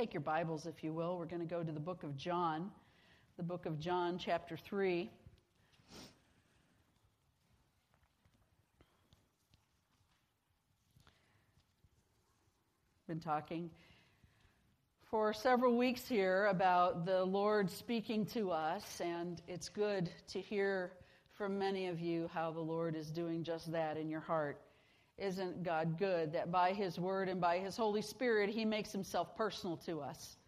Take your Bibles, if you will. We're going to go to the book of John, chapter 3. Been talking for several weeks here about the Lord speaking to us, and it's good to hear from many of you how the Lord is doing just that in your heart. Isn't God good that by His Word and by His Holy Spirit, He makes Himself personal to us?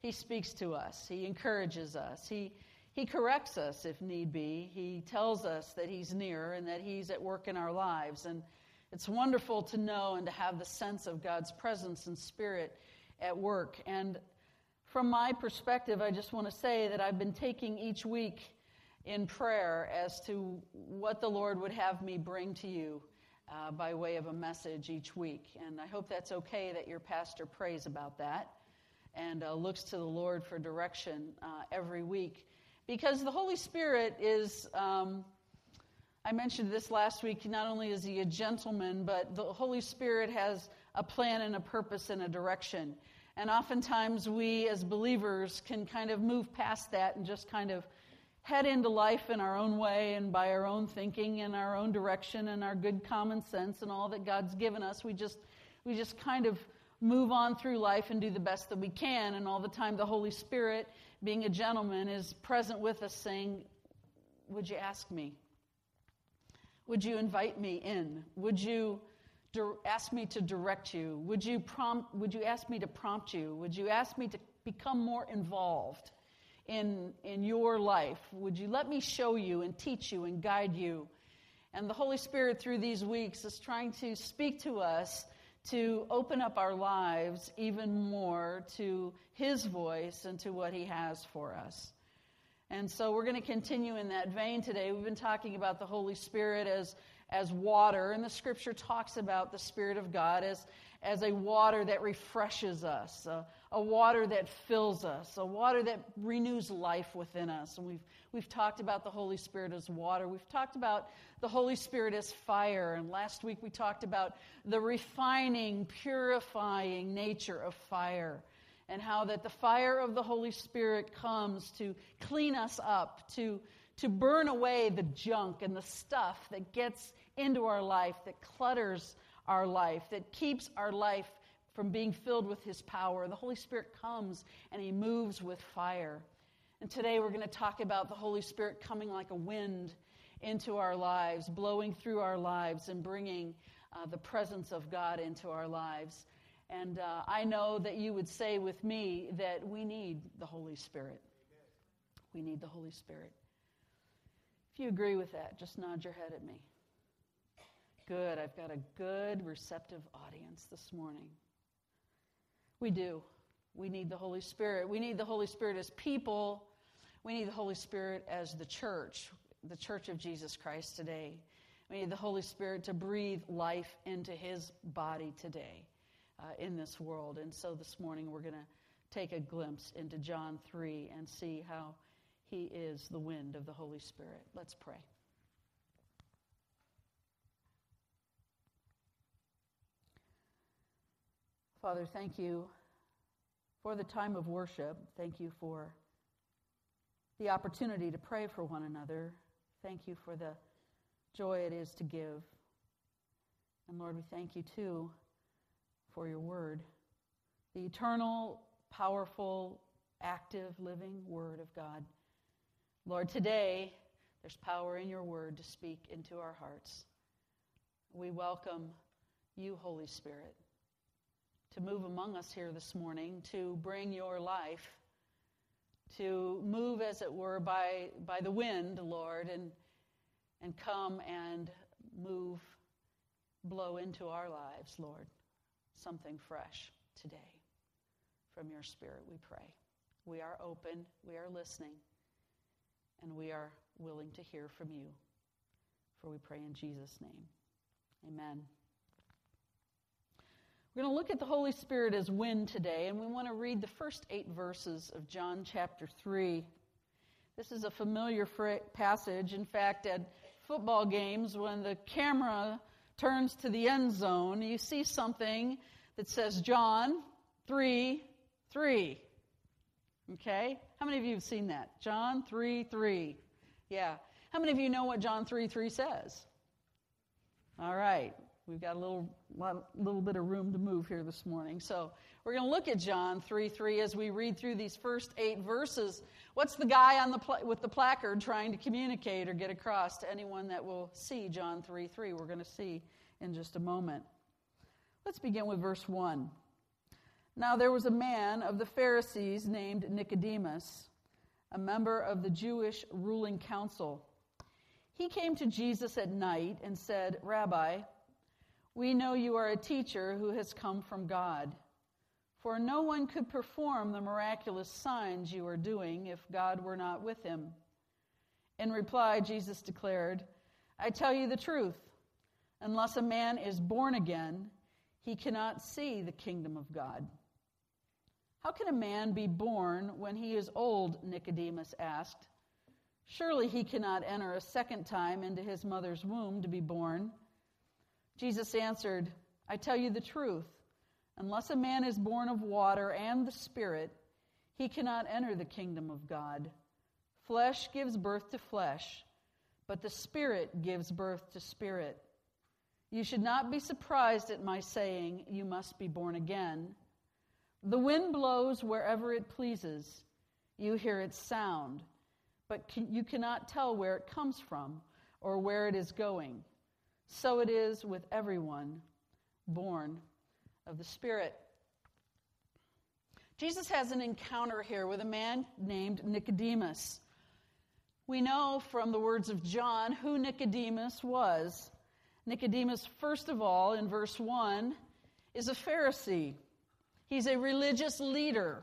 He speaks to us. He encourages us. He corrects us if need be. He tells us that He's near and that He's at work in our lives. And it's wonderful to know and to have the sense of God's presence and Spirit at work. And from my perspective, I just want to say that I've been taking each week in prayer as to what the Lord would have me bring to you by way of a message each week. And I hope that's okay that your pastor prays about that and looks to the Lord for direction every week. Because the Holy Spirit is, I mentioned this last week, not only is He a gentleman, but the Holy Spirit has a plan and a purpose and a direction. And oftentimes we as believers can kind of move past that and just kind of head into life in our own way and by our own thinking and our own direction and our good common sense and all that God's given us. We just kind of move on through life and do the best that we can. And all the time the Holy Spirit, being a gentleman, is present with us saying, would you ask me? Would you invite me in? Would you ask me to direct you? Would you ask me to prompt you? Would you ask me to become more involved in your life? Would you let me show you and teach you and guide you? And the Holy Spirit through these weeks is trying to speak to us to open up our lives even more to His voice and to what He has for us. And so we're going to continue in that vein today. We've been talking about the Holy Spirit as water, and the Scripture talks about the Spirit of God as a water that refreshes us, a water that fills us, a water that renews life within us. And we've talked about the Holy Spirit as water. We've talked about the Holy Spirit as fire. And last week we talked about the refining, purifying nature of fire and how that the fire of the Holy Spirit comes to clean us up, to burn away the junk and the stuff that gets into our life, that clutters our life, that keeps our life from being filled with His power. The Holy Spirit comes and He moves with fire. And today we're going to talk about the Holy Spirit coming like a wind into our lives, blowing through our lives and bringing the presence of God into our lives. And I know that you would say with me that we need the Holy Spirit. We need the Holy Spirit. If you agree with that, just nod your head at me. Good. I've got a good receptive audience this morning. We do. We need the Holy Spirit. We need the Holy Spirit as people. We need the Holy Spirit as the church of Jesus Christ today. We need the Holy Spirit to breathe life into His body today in this world. And so this morning we're going to take a glimpse into John 3 and see how He is the wind of the Holy Spirit. Let's pray. Father, thank You for the time of worship. Thank You for the opportunity to pray for one another. Thank You for the joy it is to give. And Lord, we thank You too for Your Word, the eternal, powerful, active, living Word of God. Lord, today there's power in Your Word to speak into our hearts. We welcome You, Holy Spirit, to move among us here this morning, to bring Your life, to move, as it were, by the wind, Lord, and come and move, blow into our lives, Lord, something fresh today from Your Spirit, we pray. We are open, we are listening, and we are willing to hear from You, for we pray in Jesus' name. Amen. We're going to look at the Holy Spirit as wind today, and we want to read the first 8 verses of John chapter 3. This is a familiar passage. In fact, at football games, when the camera turns to the end zone, you see something that says John 3, 3. Okay? How many of you have seen that? John 3:3. Yeah. How many of you know what John 3:3 says? All right. We've got a little bit of room to move here this morning. So we're going to look at John 3:3 as we read through these first 8 verses. What's the guy on the with the placard trying to communicate or get across to anyone that will see John 3:3? We're going to see in just a moment. Let's begin with verse 1. Now there was a man of the Pharisees named Nicodemus, a member of the Jewish ruling council. He came to Jesus at night and said, "Rabbi, we know you are a teacher who has come from God, for no one could perform the miraculous signs you are doing if God were not with him." In reply, Jesus declared, "I tell you the truth, unless a man is born again, he cannot see the kingdom of God." "How can a man be born when he is old?" Nicodemus asked. "Surely he cannot enter a second time into his mother's womb to be born." Jesus answered, "I tell you the truth, unless a man is born of water and the Spirit, he cannot enter the kingdom of God. Flesh gives birth to flesh, but the Spirit gives birth to spirit. You should not be surprised at my saying, 'You must be born again.' The wind blows wherever it pleases. You hear its sound, but you cannot tell where it comes from or where it is going. So it is with everyone born of the Spirit." Jesus has an encounter here with a man named Nicodemus. We know from the words of John who Nicodemus was. Nicodemus, first of all, in verse 1, is a Pharisee. He's a religious leader.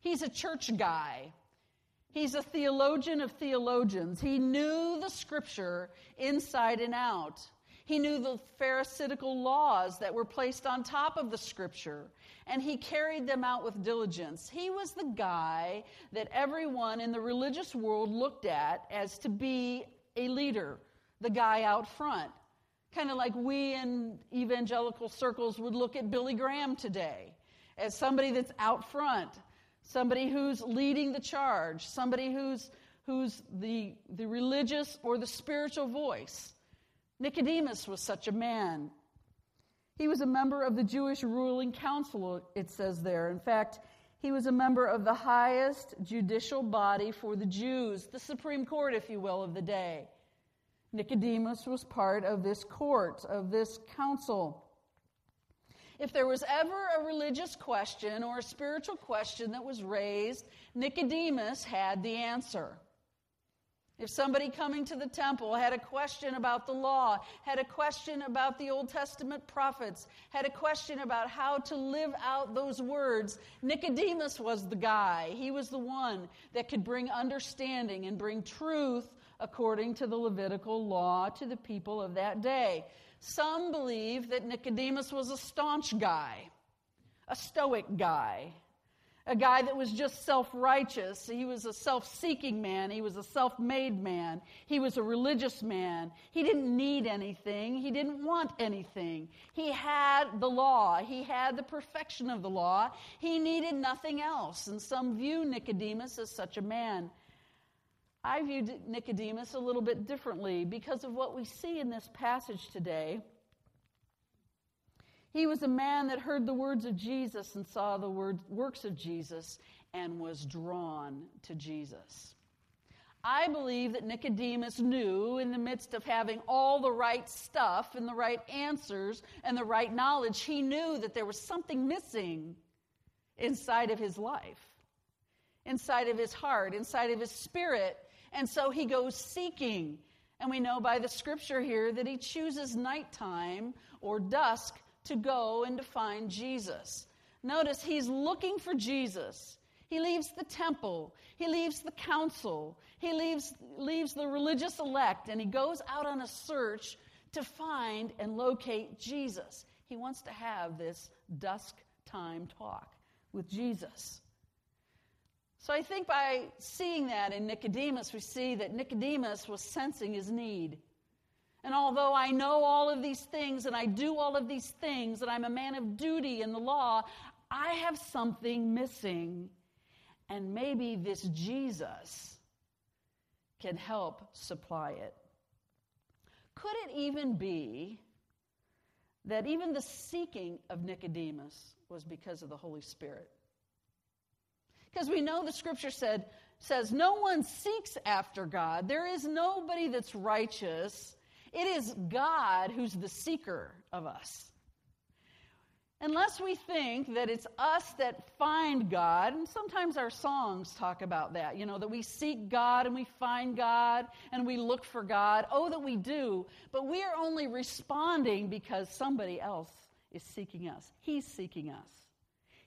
He's a church guy. He's a theologian of theologians. He knew the Scripture inside and out. He knew the Pharisaical laws that were placed on top of the Scripture, and he carried them out with diligence. He was the guy that everyone in the religious world looked at as to be a leader, the guy out front, kind of like we in evangelical circles would look at Billy Graham today, as somebody that's out front, somebody who's leading the charge, somebody who's the religious or the spiritual voice. Nicodemus was such a man. He was a member of the Jewish ruling council, it says there. In fact, he was a member of the highest judicial body for the Jews, the Supreme Court, if you will, of the day. Nicodemus was part of this court, of this council. If there was ever a religious question or a spiritual question that was raised, Nicodemus had the answer. If somebody coming to the temple had a question about the law, had a question about the Old Testament prophets, had a question about how to live out those words, Nicodemus was the guy. He was the one that could bring understanding and bring truth according to the Levitical law to the people of that day. Some believe that Nicodemus was a staunch guy, a stoic guy, a guy that was just self-righteous. He was a self-seeking man. He was a self-made man. He was a religious man. He didn't need anything. He didn't want anything. He had the law. He had the perfection of the law. He needed nothing else. And some view Nicodemus as such a man. I view Nicodemus a little bit differently because of what we see in this passage today. He was a man that heard the words of Jesus and saw the works of Jesus and was drawn to Jesus. I believe that Nicodemus knew, in the midst of having all the right stuff and the right answers and the right knowledge, he knew that there was something missing inside of his life, inside of his heart, inside of his spirit. And so he goes seeking. And we know by the Scripture here that he chooses nighttime or dusk to go and to find Jesus. Notice he's looking for Jesus. He leaves the temple. He leaves the council. He leaves the religious elect, and he goes out on a search to find and locate Jesus. He wants to have this dusk time talk with Jesus. So I think by seeing that in Nicodemus, we see that Nicodemus was sensing his need. And although I know all of these things and I do all of these things and I'm a man of duty and the law, I have something missing, and maybe this Jesus can help supply it. Could it even be that even the seeking of Nicodemus was because of the Holy Spirit? Because we know the Scripture says, no one seeks after God. There is nobody that's righteous. It is God who's the seeker of us. Unless we think that it's us that find God, and sometimes our songs talk about that, you know, that we seek God and we find God and we look for God. Oh, that we do, but we are only responding because somebody else is seeking us. He's seeking us.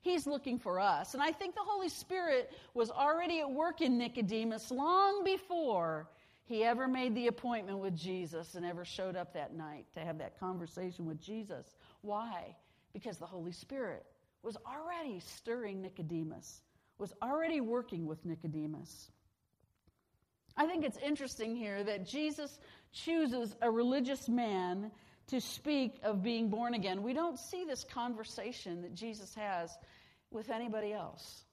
He's looking for us. And I think the Holy Spirit was already at work in Nicodemus long before he ever made the appointment with Jesus and ever showed up that night to have that conversation with Jesus. Why? Because the Holy Spirit was already stirring Nicodemus, was already working with Nicodemus. I think it's interesting here that Jesus chooses a religious man to speak of being born again. We don't see this conversation that Jesus has with anybody else.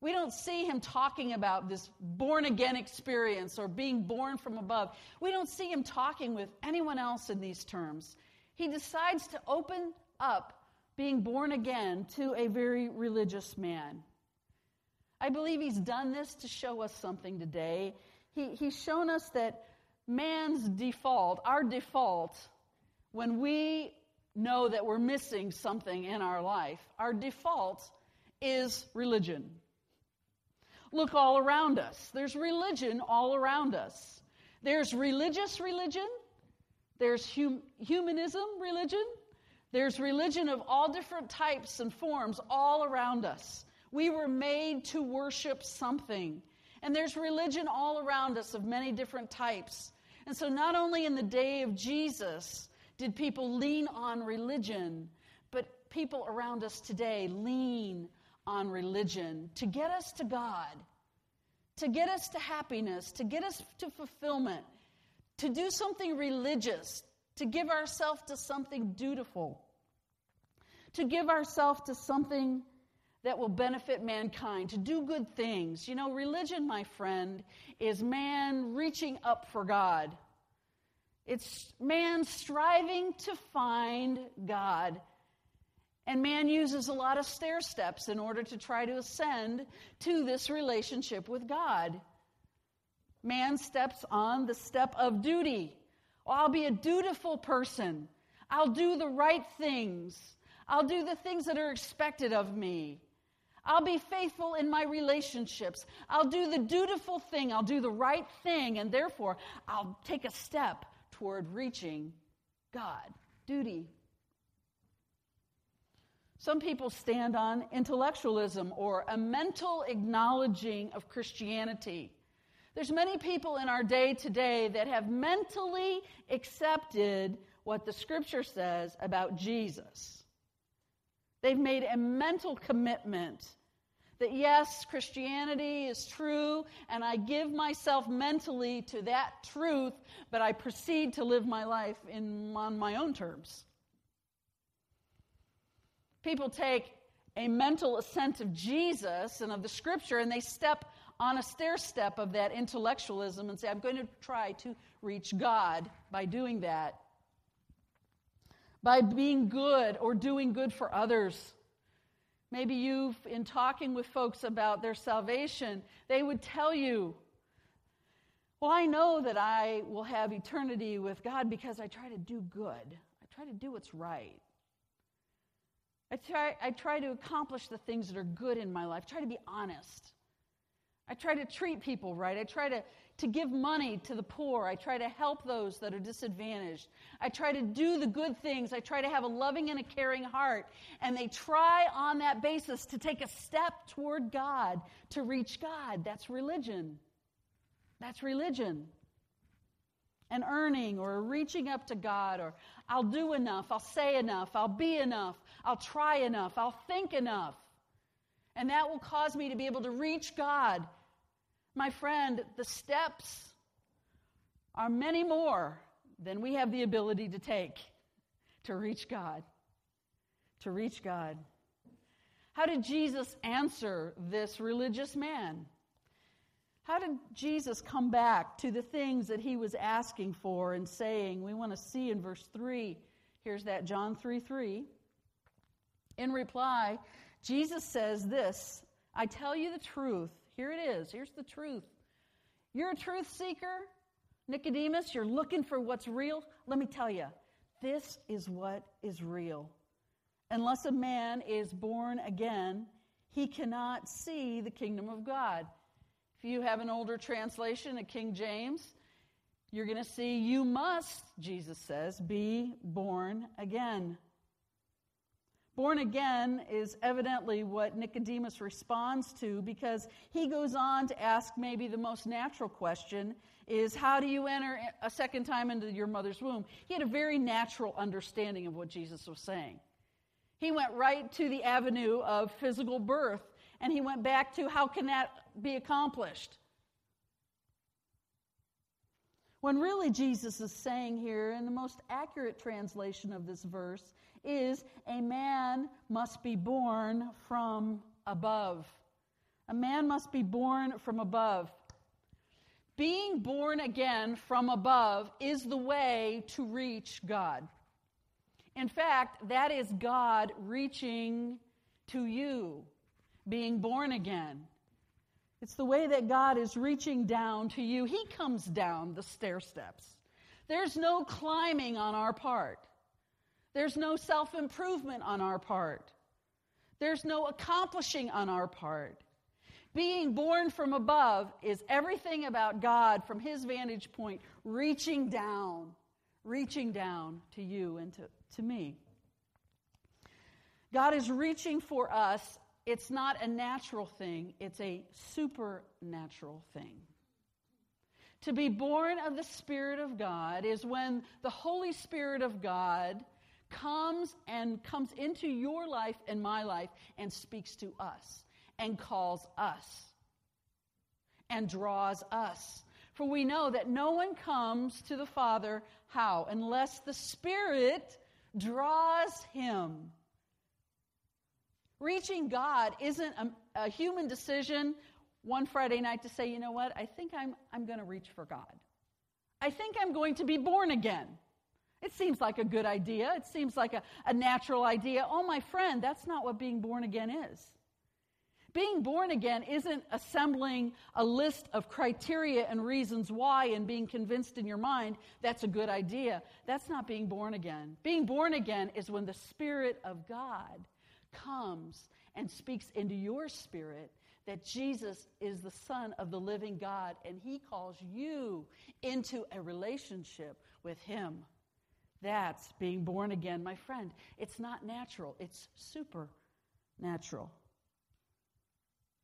We don't see him talking about this born-again experience or being born from above. We don't see him talking with anyone else in these terms. He decides to open up being born again to a very religious man. I believe he's done this to show us something today. He's shown us that man's default, our default, when we know that we're missing something in our life, our default is religion. Look all around us. There's religion all around us. There's religious religion. There's humanism religion. There's religion of all different types and forms all around us. We were made to worship something. And there's religion all around us of many different types. And so not only in the day of Jesus did people lean on religion, but people around us today lean on religion to get us to God, to get us to happiness, to get us to fulfillment, to do something religious, to give ourselves to something dutiful, to give ourselves to something that will benefit mankind, to do good things. You know, religion, my friend, is man reaching up for God. It's man striving to find God. And man uses a lot of stair steps in order to try to ascend to this relationship with God. Man steps on the step of duty. Oh, I'll be a dutiful person. I'll do the right things. I'll do the things that are expected of me. I'll be faithful in my relationships. I'll do the dutiful thing. I'll do the right thing. And therefore, I'll take a step toward reaching God. Duty. Some people stand on intellectualism or a mental acknowledging of Christianity. There's many people in our day today that have mentally accepted what the Scripture says about Jesus. They've made a mental commitment that, yes, Christianity is true, and I give myself mentally to that truth, but I proceed to live my life on my own terms. People take a mental assent of Jesus and of the Scripture, and they step on a stair step of that intellectualism and say, I'm going to try to reach God by doing that, by being good or doing good for others. Maybe you've, in talking with folks about their salvation, they would tell you, well, I know that I will have eternity with God because I try to do good. I try to do what's right. I try to accomplish the things that are good in my life. I try to be honest. I try to treat people right. I try to give money to the poor. I try to help those that are disadvantaged. I try to do the good things. I try to have a loving and a caring heart. And they try on that basis to take a step toward God, to reach God. That's religion. That's religion. An earning or a reaching up to God, or I'll do enough, I'll say enough, I'll be enough, I'll try enough, I'll think enough, and that will cause me to be able to reach God. My friend, the steps are many more than we have the ability to take to reach God, to reach God. How did Jesus answer this religious man? How did Jesus come back to the things that he was asking for and saying? We want to see in verse 3. Here's that John 3:3. In reply, Jesus says this, I tell you the truth. Here it is. Here's the truth. You're a truth seeker, Nicodemus. You're looking for what's real. Let me tell you, this is what is real. Unless a man is born again, he cannot see the kingdom of God. If you have an older translation, a King James, you're going to see you must, Jesus says, be born again. Born again is evidently what Nicodemus responds to, because he goes on to ask maybe the most natural question is, how do you enter a second time into your mother's womb? He had a very natural understanding of what Jesus was saying. He went right to the avenue of physical birth, and he went back to how can that be accomplished? When really Jesus is saying here, and the most accurate translation of this verse is, a man must be born from above. A man must be born from above. Being born again from above is the way to reach God. In fact, that is God reaching to you, being born again. It's the way that God is reaching down to you. He comes down the stair steps. There's no climbing on our part. There's no self-improvement on our part. There's no accomplishing on our part. Being born from above is everything about God from his vantage point, reaching down to you and to me. God is reaching for us. It's not a natural thing. It's a supernatural thing. To be born of the Spirit of God is when the Holy Spirit of God comes into your life and my life and speaks to us and calls us and draws us. For we know that no one comes to the Father, how? Unless the Spirit draws him. Reaching God isn't a human decision one Friday night to say, you know what, I think I'm going to reach for God. I think I'm going to be born again. It seems like a good idea. It seems like a natural idea. Oh, my friend, that's not what being born again is. Being born again isn't assembling a list of criteria and reasons why and being convinced in your mind that's a good idea. That's not being born again. Being born again is when the Spirit of God comes and speaks into your spirit that Jesus is the Son of the living God, and he calls you into a relationship with him. That's being born again, my friend. It's not natural. It's supernatural.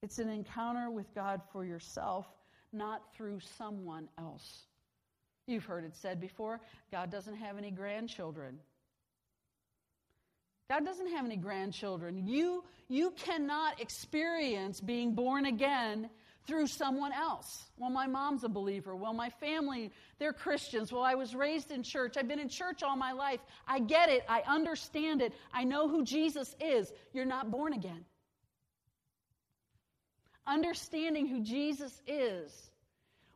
It's an encounter with God for yourself, not through someone else. You've heard it said before, God doesn't have any grandchildren. God doesn't have any grandchildren. You cannot experience being born again through someone else. Well, my mom's a believer. Well, my family, they're Christians. Well, I was raised in church. I've been in church all my life. I get it. I understand it. I know who Jesus is. You're not born again. Understanding who Jesus is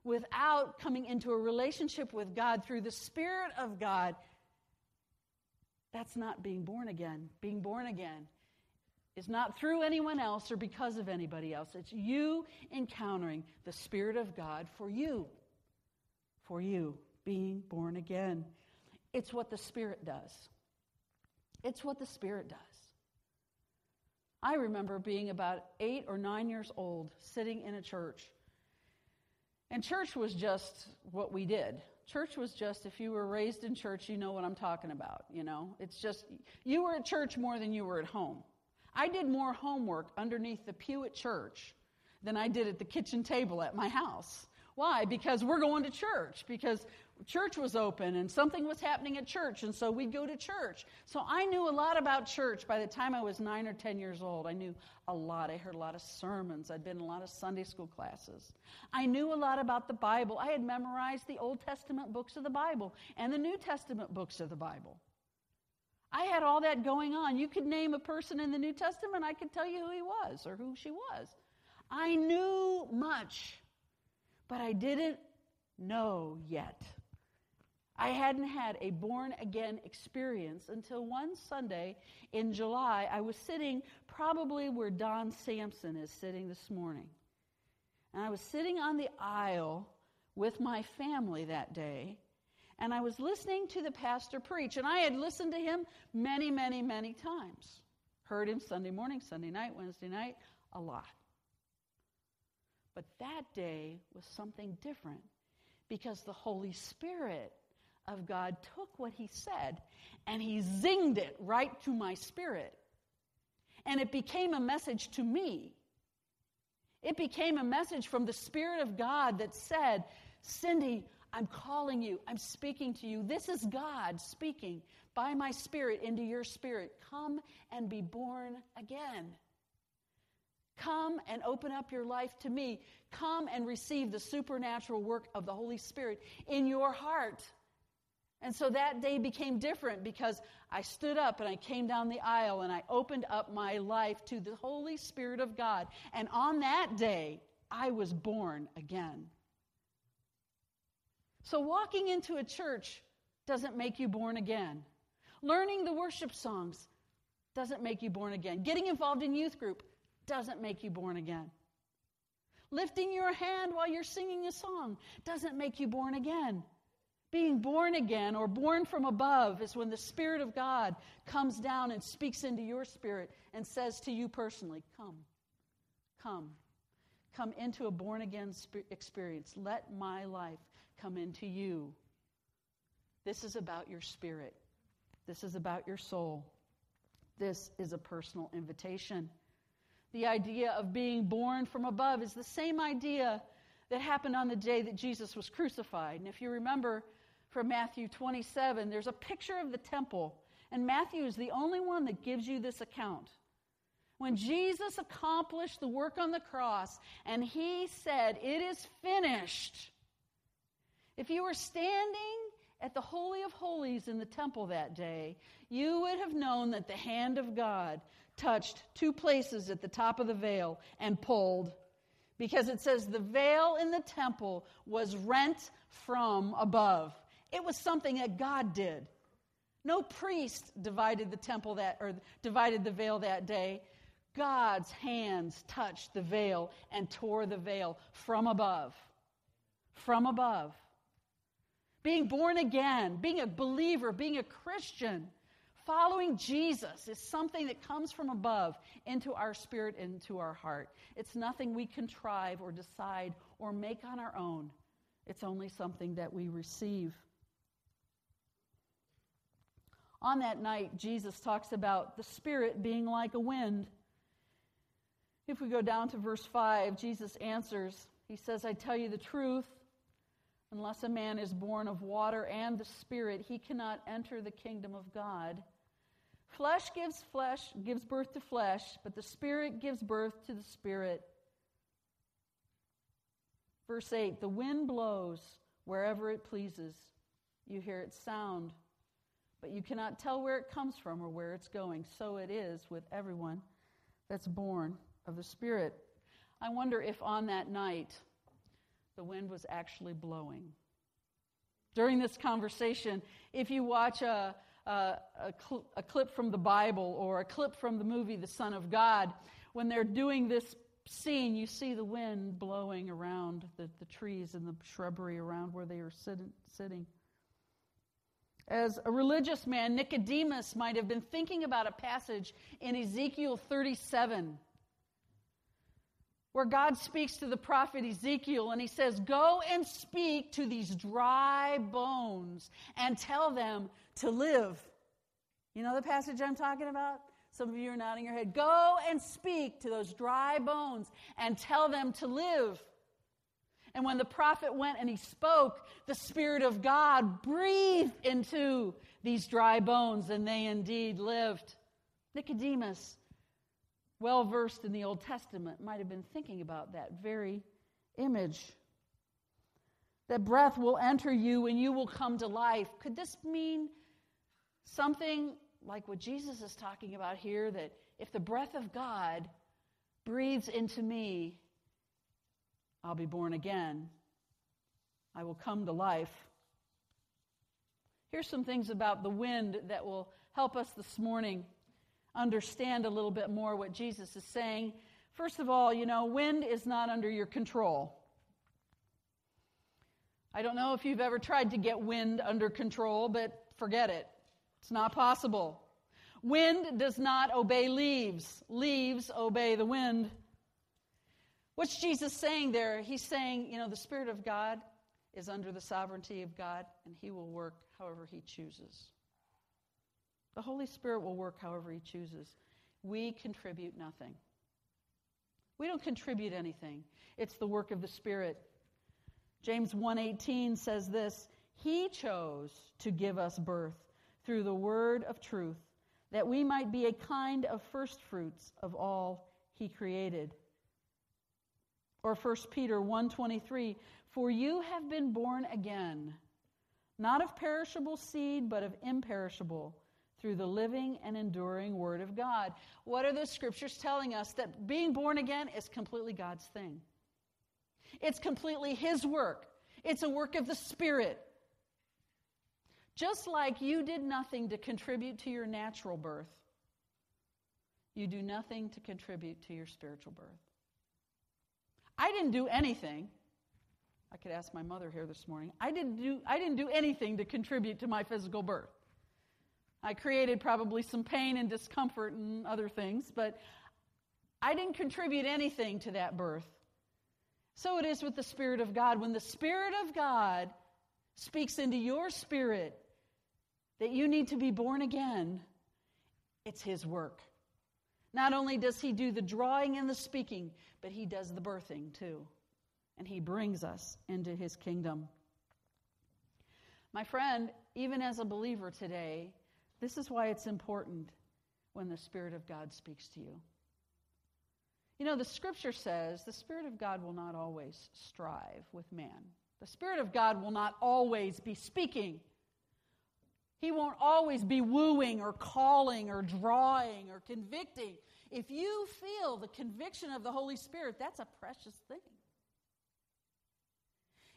without coming into a relationship with God through the Spirit of God, that's not being born again. Being born again is not through anyone else or because of anybody else. It's you encountering the Spirit of God for you, being born again. It's what the Spirit does. It's what the Spirit does. I remember being about 8 or 9 years old, sitting in a church. And church was just what we did. Church was just, if you were raised in church, you know what I'm talking about, you know. It's just, you were at church more than you were at home. I did more homework underneath the pew at church than I did at the kitchen table at my house. Why? Because we're going to church, because church was open and something was happening at church, and so we'd go to church. So I knew a lot about church by the time I was 9 or 10 years old. I knew a lot. I heard a lot of sermons. I'd been in a lot of Sunday school classes. I knew a lot about the Bible. I had memorized the Old Testament books of the Bible and the New Testament books of the Bible. I had all that going on. You could name a person in the New Testament, I could tell you who he was or who she was. I knew much, but I didn't know yet. I hadn't had a born-again experience until one Sunday in July, I was sitting probably where Don Sampson is sitting this morning. And I was sitting on the aisle with my family that day, and I was listening to the pastor preach. And I had listened to him many, many, many times. Heard him Sunday morning, Sunday night, Wednesday night, a lot. But that day was something different because the Holy Spirit of God took what he said and he zinged it right to my spirit. And it became a message to me. It became a message from the Spirit of God that said, Cindy, I'm calling you. I'm speaking to you. This is God speaking by my spirit into your spirit. Come and be born again. Come and open up your life to me. Come and receive the supernatural work of the Holy Spirit in your heart. And so that day became different because I stood up and I came down the aisle and I opened up my life to the Holy Spirit of God. And on that day, I was born again. So walking into a church doesn't make you born again. Learning the worship songs doesn't make you born again. Getting involved in youth group doesn't make you born again. Lifting your hand while you're singing a song doesn't make you born again. Being born again or born from above is when the Spirit of God comes down and speaks into your spirit and says to you personally, come into a born-again experience. Let my life come into you. This is about your spirit. This is about your soul. This is a personal invitation. The idea of being born from above is the same idea that happened on the day that Jesus was crucified. And if you remember from Matthew 27, there's a picture of the temple. And Matthew is the only one that gives you this account. When Jesus accomplished the work on the cross and he said, it is finished. If you were standing at the Holy of Holies in the temple that day, you would have known that the hand of God touched two places at the top of the veil and pulled, because it says the veil in the temple was rent from above. It was something that God did. No priest divided the temple divided the veil that day. God's hands touched the veil and tore the veil from above. From above. Being born again, being a believer, being a Christian, following Jesus is something that comes from above into our spirit, into our heart. It's nothing we contrive or decide or make on our own. It's only something that we receive. On that night, Jesus talks about the Spirit being like a wind. If we go down to verse 5, Jesus answers. He says, I tell you the truth, unless a man is born of water and the Spirit, he cannot enter the kingdom of God. Flesh gives birth to flesh, but the Spirit gives birth to the Spirit. Verse 8, the wind blows wherever it pleases. You hear its sound, but you cannot tell where it comes from or where it's going. So it is with everyone that's born of the Spirit. I wonder if on that night the wind was actually blowing. During this conversation, if you watch a clip from the Bible or a clip from the movie The Son of God, when they're doing this scene, you see the wind blowing around the trees and the shrubbery around where they are sitting. As a religious man, Nicodemus might have been thinking about a passage in Ezekiel 37, where God speaks to the prophet Ezekiel and he says, go and speak to these dry bones and tell them to live. You know the passage I'm talking about? Some of you are nodding your head. Go and speak to those dry bones and tell them to live. And when the prophet went and he spoke, the Spirit of God breathed into these dry bones and they indeed lived. Nicodemus, well versed in the Old Testament, might have been thinking about that very image. That breath will enter you and you will come to life. Could this mean something like what Jesus is talking about here, that if the breath of God breathes into me, I'll be born again. I will come to life. Here's some things about the wind that will help us this morning understand a little bit more what Jesus is saying. First of all, wind is not under your control. I don't know if you've ever tried to get wind under control, but forget it. It's not possible. Wind does not obey leaves. Leaves obey the wind. What's Jesus saying there? He's saying, the Spirit of God is under the sovereignty of God, and he will work however he chooses. The Holy Spirit will work however he chooses. We contribute nothing. We don't contribute anything. It's the work of the Spirit. James 1:18 says this, "He chose to give us birth through the word of truth, that we might be a kind of first fruits of all he created." Or 1 Peter 1:23, "For you have been born again, not of perishable seed, but of imperishable, through the living and enduring word of God." What are the scriptures telling us? That being born again is completely God's thing. It's completely his work. It's a work of the Spirit. Just like you did nothing to contribute to your natural birth, you do nothing to contribute to your spiritual birth. I didn't do anything. I could ask my mother here this morning. I didn't do anything to contribute to my physical birth. I created probably some pain and discomfort and other things, but I didn't contribute anything to that birth. So it is with the Spirit of God. When the Spirit of God speaks into your spirit that you need to be born again, it's his work. Not only does he do the drawing and the speaking, but he does the birthing too. And he brings us into his kingdom. My friend, even as a believer today, this is why it's important when the Spirit of God speaks to you. The scripture says the Spirit of God will not always strive with man. The Spirit of God will not always be speaking. He won't always be wooing or calling or drawing or convicting. If you feel the conviction of the Holy Spirit, that's a precious thing.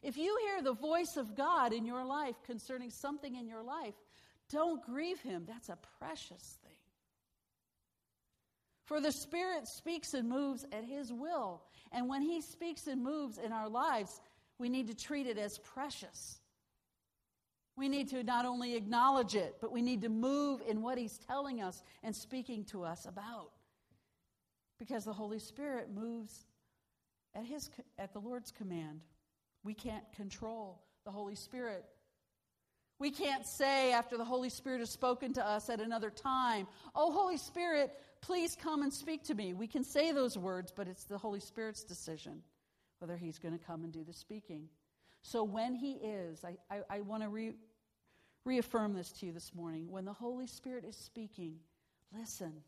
If you hear the voice of God in your life concerning something in your life, don't grieve him. That's a precious thing. For the Spirit speaks and moves at his will. And when he speaks and moves in our lives, we need to treat it as precious. We need to not only acknowledge it, but we need to move in what he's telling us and speaking to us about. Because the Holy Spirit moves at the Lord's command. We can't control the Holy Spirit. We can't say after the Holy Spirit has spoken to us at another time, "Oh, Holy Spirit, please come and speak to me." We can say those words, but it's the Holy Spirit's decision whether he's going to come and do the speaking. So when he is, I want to reaffirm this to you this morning. When the Holy Spirit is speaking, listen.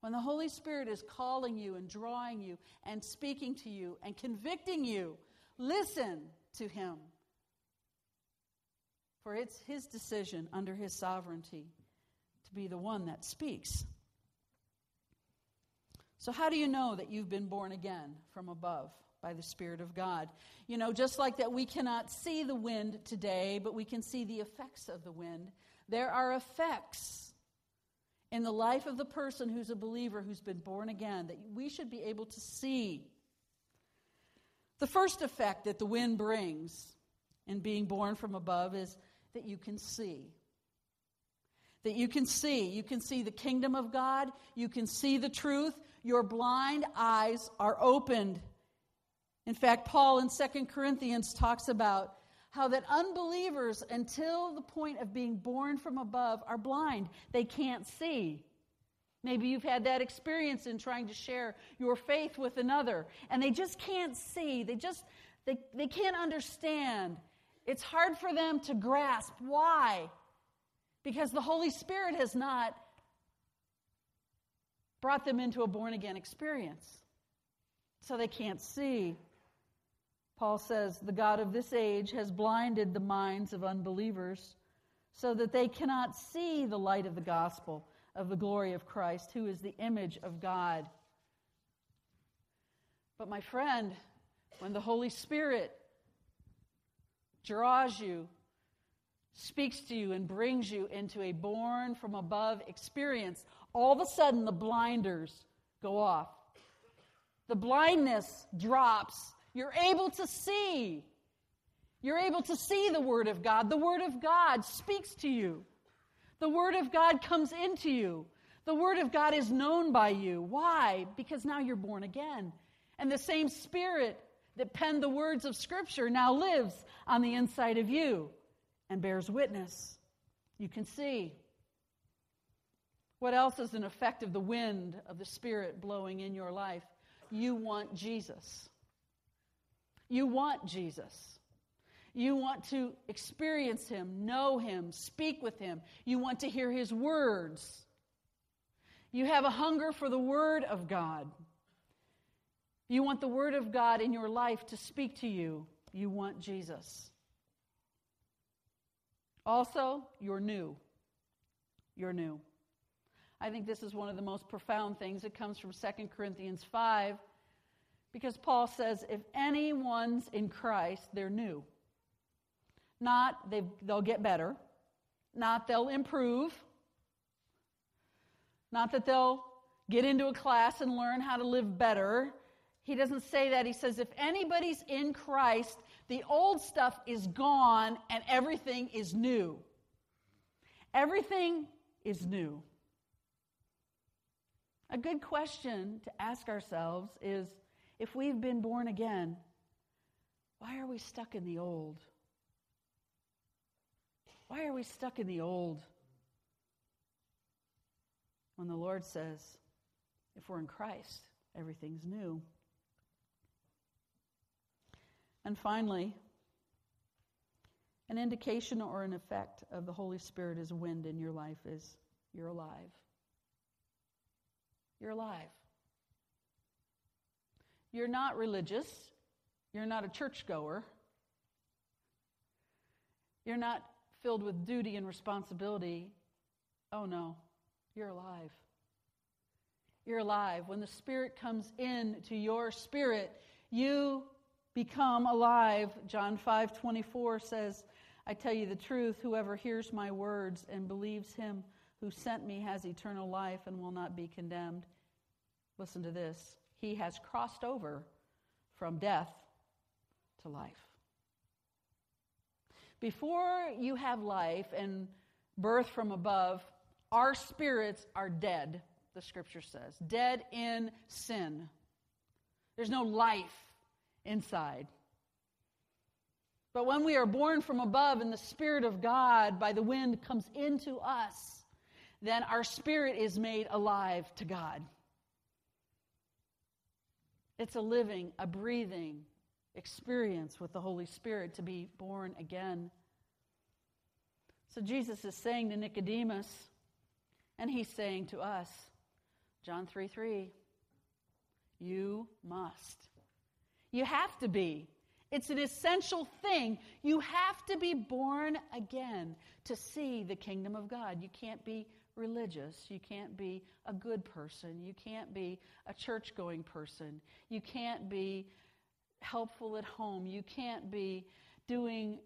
When the Holy Spirit is calling you and drawing you and speaking to you and convicting you, listen to him. For it's his decision under his sovereignty to be the one that speaks. So how do you know that you've been born again from above by the Spirit of God? Just like that we cannot see the wind today, but we can see the effects of the wind. There are effects in the life of the person who's a believer, who's been born again, that we should be able to see. The first effect that the wind brings in being born from above is that you can see. That you can see. You can see the kingdom of God. You can see the truth. Your blind eyes are opened. In fact, Paul in 2 Corinthians talks about how that unbelievers, until the point of being born from above, are blind. They can't see. Maybe you've had that experience in trying to share your faith with another, and they just can't see. They can't understand. It's hard for them to grasp. Why? Because the Holy Spirit has not brought them into a born-again experience. So they can't see. Paul says, "The God of this age has blinded the minds of unbelievers so that they cannot see the light of the gospel of the glory of Christ, who is the image of God. But my friend, when the Holy Spirit draws you, speaks to you, and brings you into a born-from-above experience, all of a sudden the blinders go off. The blindness drops. You're able to see. You're able to see the Word of God. The Word of God speaks to you. The Word of God comes into you. The Word of God is known by you. Why? Because now you're born again. And the same Spirit that penned the words of Scripture now lives on the inside of you and bears witness. You can see. What else is an effect of the wind of the Spirit blowing in your life? You want Jesus. You want Jesus. You want to experience Him, know Him, speak with Him. You want to hear His words. You have a hunger for the Word of God. You want the Word of God in your life to speak to you. You want Jesus. Also, you're new. You're new. I think this is one of the most profound things. It comes from 2 Corinthians 5, because Paul says, if anyone's in Christ, they're new. Not they'll get better. Not they'll improve. Not that they'll get into a class and learn how to live better. He doesn't say that. He says, if anybody's in Christ, the old stuff is gone and everything is new. Everything is new. A good question to ask ourselves is, if we've been born again, why are we stuck in the old? Why are we stuck in the old? When the Lord says, if we're in Christ, everything's new. And finally, an indication or an effect of the Holy Spirit as wind in your life is you're alive. You're alive. You're not religious. You're not a churchgoer. You're not filled with duty and responsibility. Oh no, you're alive. You're alive. When the Spirit comes into your spirit, you become alive. John 5:24 says, I tell you the truth, whoever hears my words and believes him who sent me has eternal life and will not be condemned. Listen to this. He has crossed over from death to life. Before you have life and birth from above, our spirits are dead, the Scripture says. Dead in sin. There's no life inside. But when we are born from above and the Spirit of God by the wind comes into us, then our spirit is made alive to God. It's a living, a breathing experience with the Holy Spirit to be born again. So Jesus is saying to Nicodemus, and he's saying to us, John 3:3, you must. You have to be. It's an essential thing. You have to be born again to see the kingdom of God. You can't be religious. You can't be a good person. You can't be a church-going person. You can't be helpful at home. You can't be doing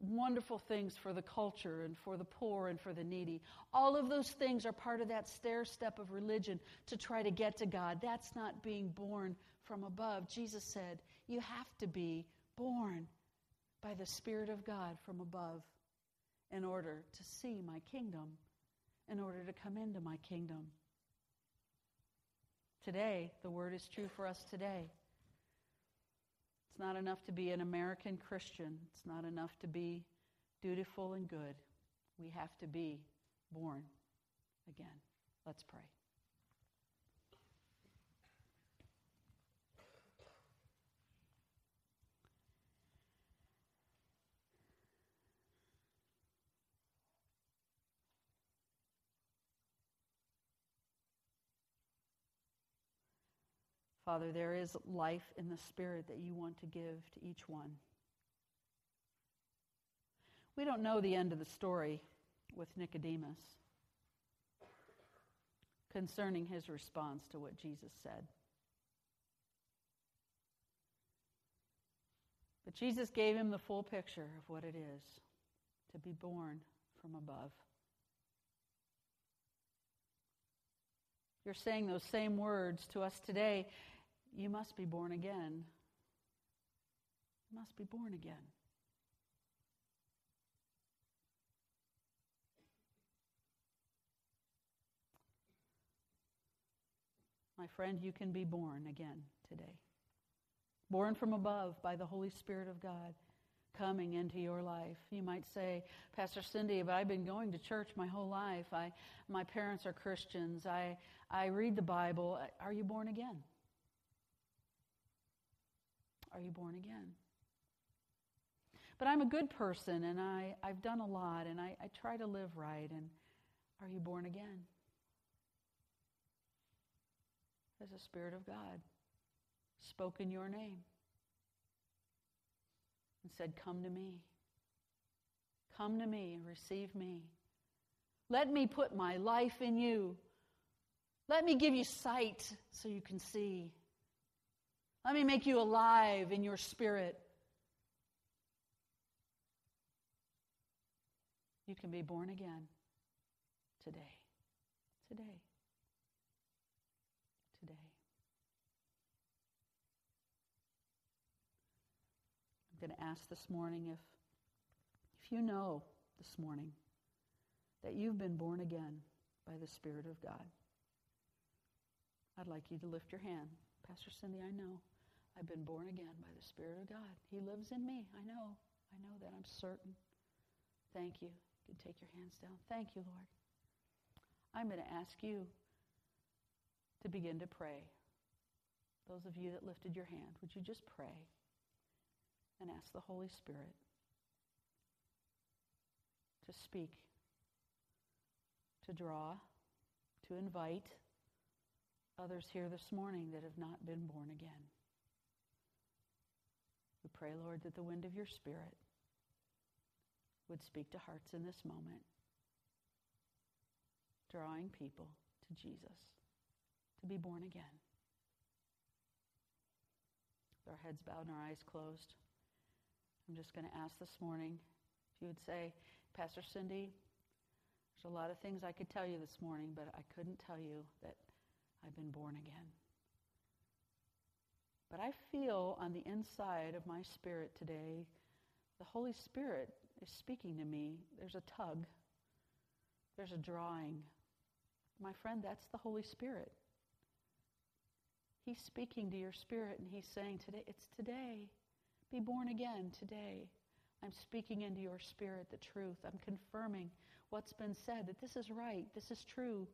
wonderful things for the culture and for the poor and for the needy. All of those things are part of that stair step of religion to try to get to God. That's not being born from above. Jesus said, you have to be born by the Spirit of God from above in order to see my kingdom, in order to come into my kingdom. Today, the word is true for us today. It's not enough to be an American Christian. It's not enough to be dutiful and good. We have to be born again. Let's pray. Father, there is life in the Spirit that you want to give to each one. We don't know the end of the story with Nicodemus concerning his response to what Jesus said. But Jesus gave him the full picture of what it is to be born from above. You're saying those same words to us today. You must be born again. You must be born again. My friend, you can be born again today. Born from above by the Holy Spirit of God coming into your life. You might say, Pastor Cindy, but I've been going to church my whole life. My parents are Christians. I read the Bible. Are you born again? Are you born again? But I'm a good person, and I've done a lot, and I try to live right. And are you born again? There's a Spirit of God spoken your name and said, come to me. Come to me, receive me. Let me put my life in you. Let me give you sight so you can see. Let me make you alive in your spirit. You can be born again today. Today. Today. I'm going to ask this morning if you know this morning that you've been born again by the Spirit of God, I'd like you to lift your hand. Pastor Cindy, I know I've been born again by the Spirit of God. He lives in me. I know that. I'm certain. Thank you. You can take your hands down. Thank you, Lord. I'm going to ask you to begin to pray. Those of you that lifted your hand, would you just pray? And ask the Holy Spirit to speak, to draw, to invite others here this morning that have not been born again. We pray, Lord, that the wind of your Spirit would speak to hearts in this moment, drawing people to Jesus, to be born again. With our heads bowed and our eyes closed, I'm just going to ask this morning if you would say, Pastor Cindy, there's a lot of things I could tell you this morning, but I couldn't tell you that I've been born again. But I feel on the inside of my spirit today, the Holy Spirit is speaking to me. There's a tug. There's a drawing. My friend, that's the Holy Spirit. He's speaking to your spirit, and he's saying, today, it's today. Be born again today. I'm speaking into your spirit the truth. I'm confirming what's been said, that this is right, this is true,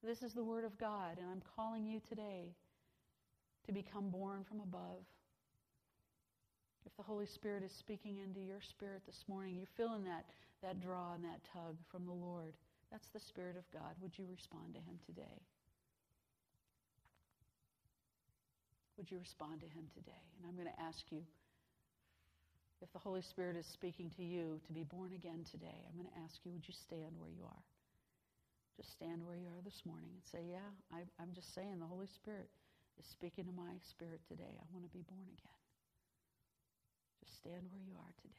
this is the Word of God, and I'm calling you today to become born from above. If the Holy Spirit is speaking into your spirit this morning, you're feeling that draw and that tug from the Lord. That's the Spirit of God. Would you respond to him today? Would you respond to him today? And I'm going to ask you, if the Holy Spirit is speaking to you to be born again today, I'm going to ask you, would you stand where you are? Just stand where you are this morning and say, yeah, I'm just saying the Holy Spirit is speaking to my spirit today. I want to be born again. Just stand where you are today.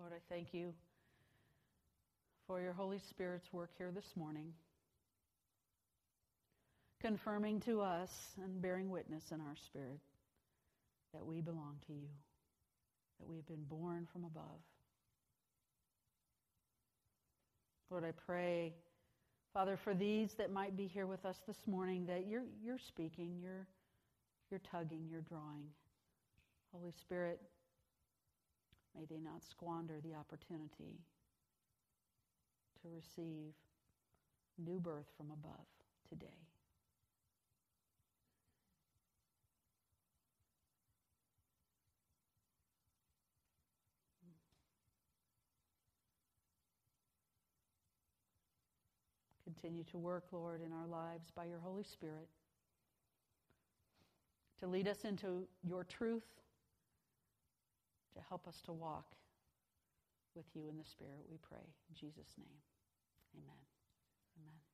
Lord, I thank you for your Holy Spirit's work here this morning, confirming to us and bearing witness in our spirit that we belong to you, that we have been born from above. Lord, I pray, Father, for these that might be here with us this morning, that you're speaking, you're tugging, you're drawing. Holy Spirit, May they not squander the opportunity to receive new birth from above today. Continue to work, Lord, in our lives by your Holy Spirit to lead us into your truth, to help us to walk with you in the Spirit, we pray. In Jesus' name, amen. Amen.